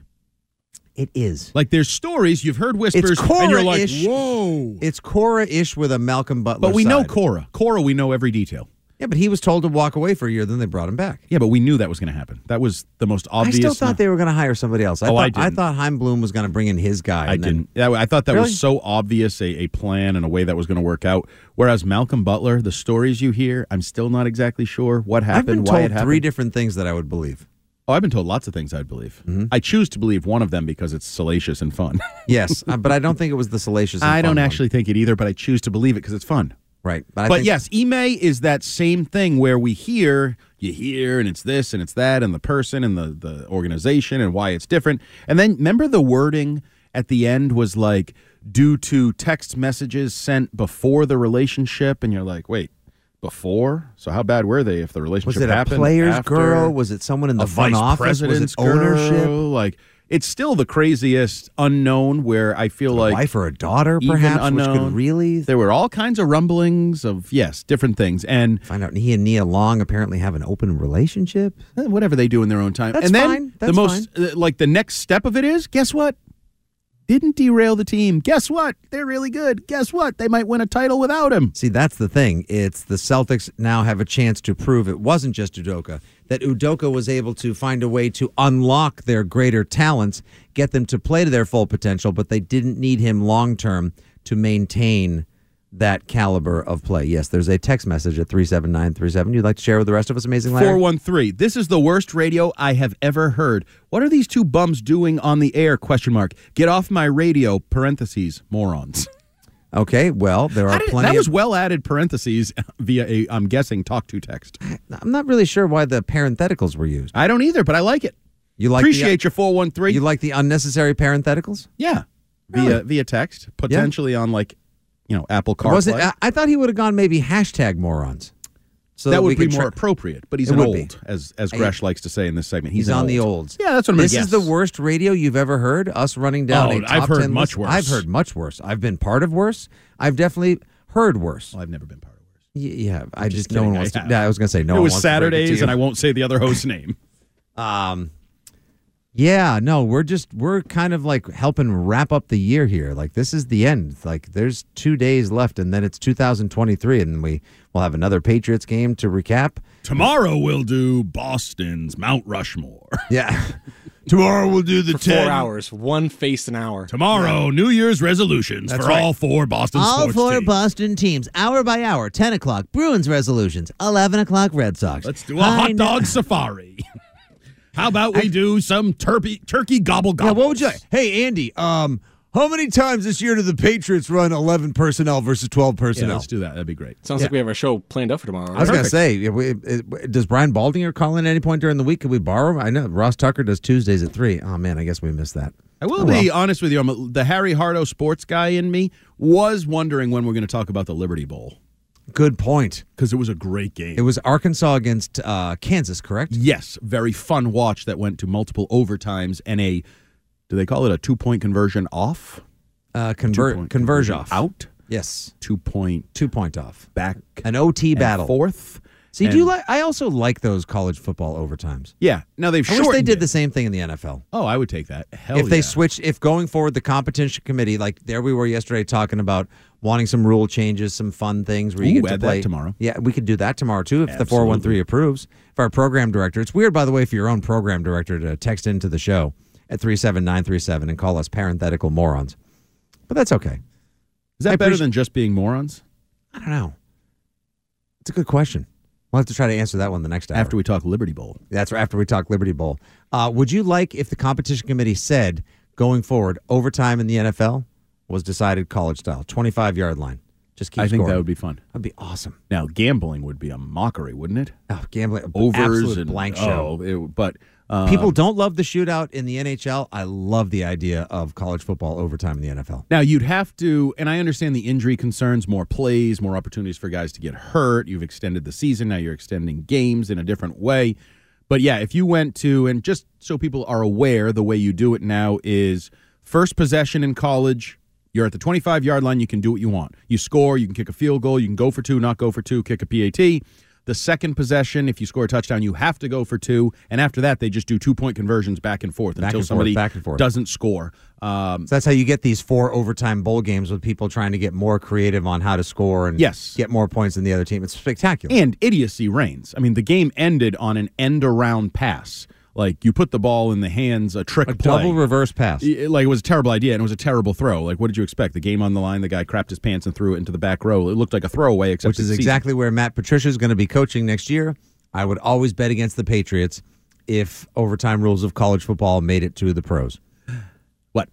It is. Like, there's stories, you've heard whispers, it's and you're like, whoa. It's Cora-ish with a Malcolm Butler But we side. know Cora. Cora, we know every detail. Yeah, but he was told to walk away for a year, then they brought him back. Yeah, but we knew that was going to happen. That was the most obvious. I still thought no. they were going to hire somebody else. I oh, thought, I didn't. I thought Heimblum was going to bring in his guy. I didn't. Then... I thought that really? was so obvious, a, a plan and a way that was going to work out. Whereas Malcolm Butler, the stories you hear, I'm still not exactly sure what happened, I've been why told it happened. Three different things that I would believe. Oh, I've been told lots of things I'd believe. Mm-hmm. I choose to believe one of them because it's salacious and fun. Yes, but I don't think it was the salacious and I fun I don't actually one. think it either, but I choose to believe it because it's fun. Right. But, I but think- yes, Ime is that same thing where we hear, you hear, and it's this, and it's that, and the person, and the, the organization, and why it's different. And then remember the wording at the end was like, due to text messages sent before the relationship, and you're like, wait, before? So how bad were they if the relationship happened? Was it a happened player's after? girl? Was it someone in the front office? Was it ownership? Girl? Like, it's still the craziest unknown where I feel a like... A wife or a daughter, perhaps, unknown, which could really... There were all kinds of rumblings of, yes, different things. And find out he and Nia Long apparently have an open relationship. Whatever they do in their own time. That's and then fine. That's the most, fine. Uh, like, the next step of it is, guess what? Didn't derail the team. Guess what? They're really good. Guess what? They might win a title without him. See, that's the thing. It's the Celtics now have a chance to prove it wasn't just Udoka, that Udoka was able to find a way to unlock their greater talents, get them to play to their full potential, but they didn't need him long-term to maintain that caliber of play. Yes, there's a text message at three seven nine three seven you'd like to share with the rest of us, Amazing Larry? four one three This is the worst radio I have ever heard. What are these two bums doing on the air? Question mark. Get off my radio, parentheses, morons. Okay, well, there are did, plenty That of... was well-added parentheses via a, I'm guessing, talk-to-text. I'm not really sure why the parentheticals were used. I don't either, but I like it. You like Appreciate the, your four one three You like the unnecessary parentheticals? Yeah. Really? Via via text, potentially yeah. on, like, you know, Apple CarPlay. Was it, I, I thought he would have gone maybe hashtag morons. So that, that would be more tra- appropriate, but he's an old, be. as as Gresh I, likes to say in this segment. He's, he's on old. the olds. Yeah, that's what I'm This guess. is the worst radio you've ever heard, us running down oh, a top I've heard ten much list. worse. I've heard much worse. I've been part of worse. I've definitely heard worse. Well, I've never been part of worse. Y- yeah, I just, just no one wants I to. Yeah, I was going to say no it one wants to. It was Saturdays, and I won't say the other host's name. um... Yeah, no, we're just, we're kind of like helping wrap up the year here. Like, this is the end. Like, there's two days left, and then it's two thousand twenty-three and we will have another Patriots game to recap. Tomorrow we'll do Boston's Mount Rushmore. Yeah. Tomorrow we'll do the for ten. Four hours, one face an hour. Tomorrow, right. New Year's resolutions That's for right. all four Boston all sports teams. All four Boston teams, hour by hour, ten o'clock Bruins resolutions, eleven o'clock Red Sox. Let's do a I hot dog know. safari. How about we I, do some turkey, turkey gobble gobble? Yeah, what would you like? Hey, Andy, um, how many times this year did the Patriots run eleven personnel versus twelve personnel? Yeah, let's do that. That'd be great. Sounds yeah. like we have our show planned up for tomorrow. Right? I was going to say, we, does Brian Baldinger call in at any point during the week? Can we borrow him? I know Ross Tucker does Tuesdays at three Oh, man, I guess we missed that. I will oh, well. be honest with you. I'm a, the Harry Hardo sports guy in me was wondering when we're going to talk about the Liberty Bowl. Good point. Because it was a great game. It was Arkansas against uh, Kansas, correct? Yes. Very fun watch that went to multiple overtimes and a, do they call it a two-point conversion off? Uh, conver- Converge off. Out? Yes. Two-point. Two-point off. Back. An O T battle. Fourth. See, and do you like? I also like those college football overtimes. Yeah. Now they've I wish they did it. the same thing in the N F L. Oh, I would take that. Hell If yeah. they switch, if going forward, the competition committee, like there we were yesterday talking about wanting some rule changes, some fun things where you Ooh, get to add play that tomorrow. Yeah, we could do that tomorrow too if Absolutely. the four one three approves. If our program director, it's weird by the way, for your own program director to text into the show at three seven nine three seven and call us parenthetical morons, but that's okay. Is that I better appreci- than just being morons? I don't know. It's a good question. We'll have to try to answer that one the next hour. After we talk Liberty Bowl. That's right, after we talk Liberty Bowl. Uh, would you like if the competition committee said, going forward, overtime in the N F L was decided college style, twenty-five-yard line? Just keep scoring. I think that would be fun. That would be awesome. Now, gambling would be a mockery, wouldn't it? Oh, gambling, Overs absolute and, blank show. Oh, it, but um, people don't love the shootout in the N H L. I love the idea of college football overtime in the N F L. Now, you'd have to, and I understand the injury concerns, more plays, more opportunities for guys to get hurt. You've extended the season. Now you're extending games in a different way. But, yeah, if you went to, and just so people are aware, the way you do it now is first possession in college, you're at the twenty-five-yard line, you can do what you want. You score, you can kick a field goal, you can go for two, not go for two, kick a P A T. The second possession, if you score a touchdown, you have to go for two. And after that, they just do two-point conversions back and forth back until and somebody forth, back and forth. doesn't score. Um, so that's how you get these four overtime bowl games with people trying to get more creative on how to score and yes. get more points than the other team. It's spectacular. And idiocy reigns. I mean, the game ended on an end-around pass. Like, you put the ball in the hands, a trick a play. A double reverse pass. Like, it was a terrible idea, and it was a terrible throw. Like, what did you expect? The game on the line, the guy crapped his pants and threw it into the back row. It looked like a throwaway, except Which is exactly season. where Matt Patricia is going to be coaching next year. I would always bet against the Patriots if overtime rules of college football made it to the pros. What?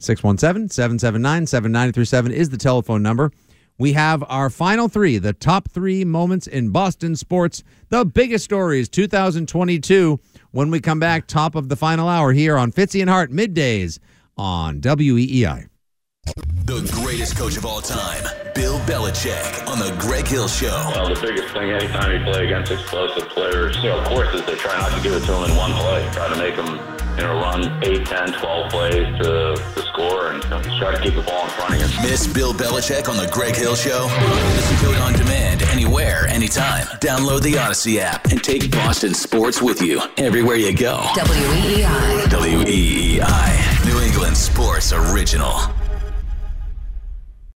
six one seven, seven seven nine, seven nine three seven is the telephone number. We have our final three, the top three moments in Boston sports, the biggest stories two thousand twenty-two When we come back, top of the final hour here on Fitzy and Hart Middays on W E E I. The greatest coach of all time, Bill Belichick, on the Greg Hill Show. Well, the biggest thing anytime you play against explosive players, you know, of course, is they try not to give it to them in one play. Try to make them you know, run eight, ten, twelve plays to, to score and try to keep the ball in front of you. Miss Bill Belichick on The Greg Hill Show? Listen to it on demand anywhere, anytime. Download the Odyssey app and take Boston sports with you everywhere you go. W E E I. W E E I. New England Sports Original.